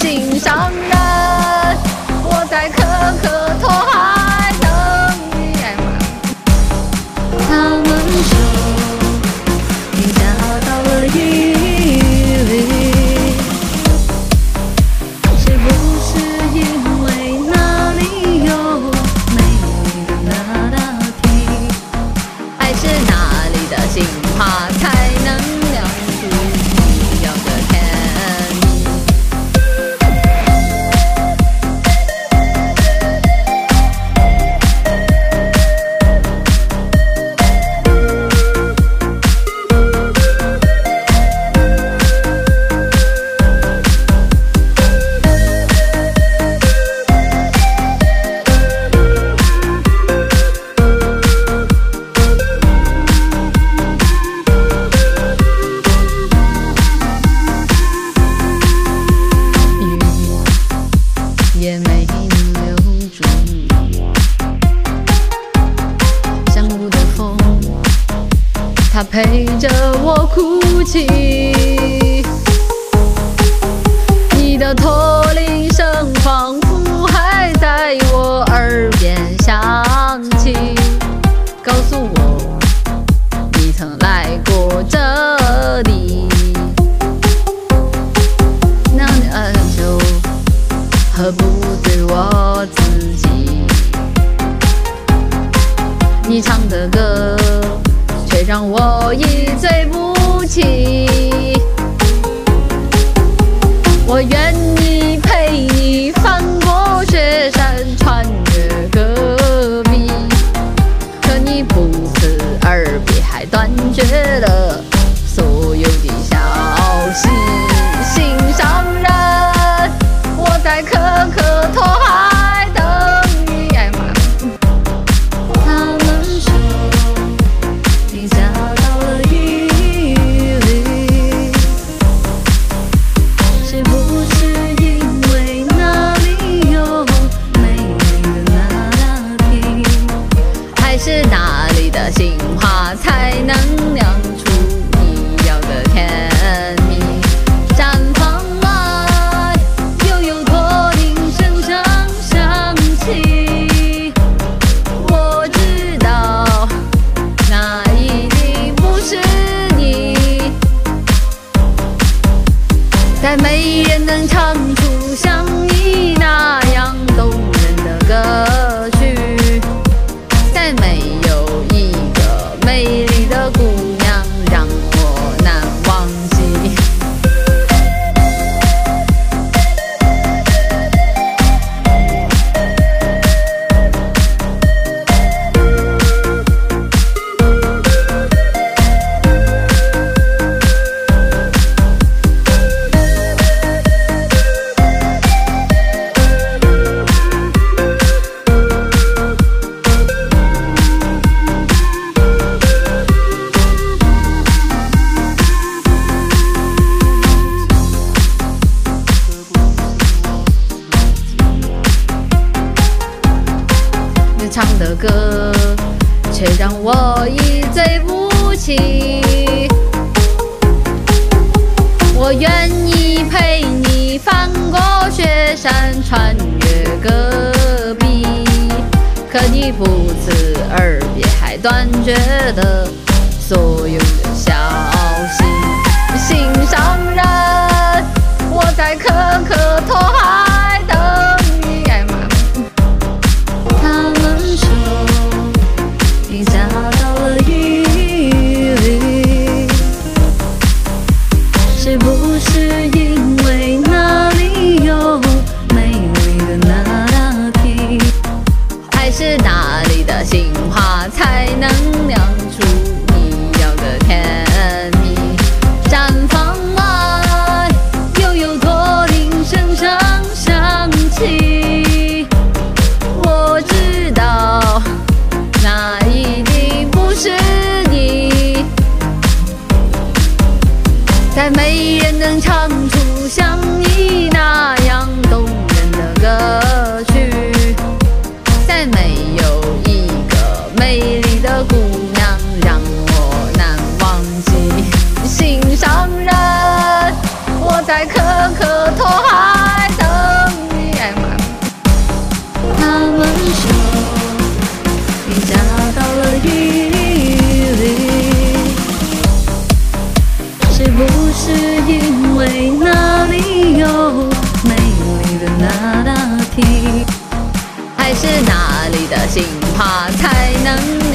心上人，我在可可托海等你。哎呀妈！他们说你找到了意义，是不是因为那里有美丽的那道题？爱是哪里的心怕才能？ 也没留住，山谷的风，它陪着我哭泣。你的驼铃声仿佛还在我耳边响起，告诉我，你曾来过这里。 何不对我自己？你唱的歌，却让我一醉不起。我愿意陪你翻过雪山，穿越戈壁，可你不辞而别，还断绝了所有的消息。心上人。 我在可可托海等你，哎妈！他们说你找到了意义，是不是因为那里有美丽的那道题？爱是哪里的心花才能酿出你要的甜蜜？ 再没人能唱出像你那样动人的歌曲，再没有一个美丽的姑娘让我难忘记。唱的歌，却让我一醉不起。我愿意陪你翻过雪山，穿越戈壁，可你不辞而别，还断绝了所有的消息。心上人，我在可可托海等。 是不是因为那里有美丽的那道题？爱是哪里的心花才能酿出你要的甜蜜？绽放爱，又有多铃声响。行怕才能。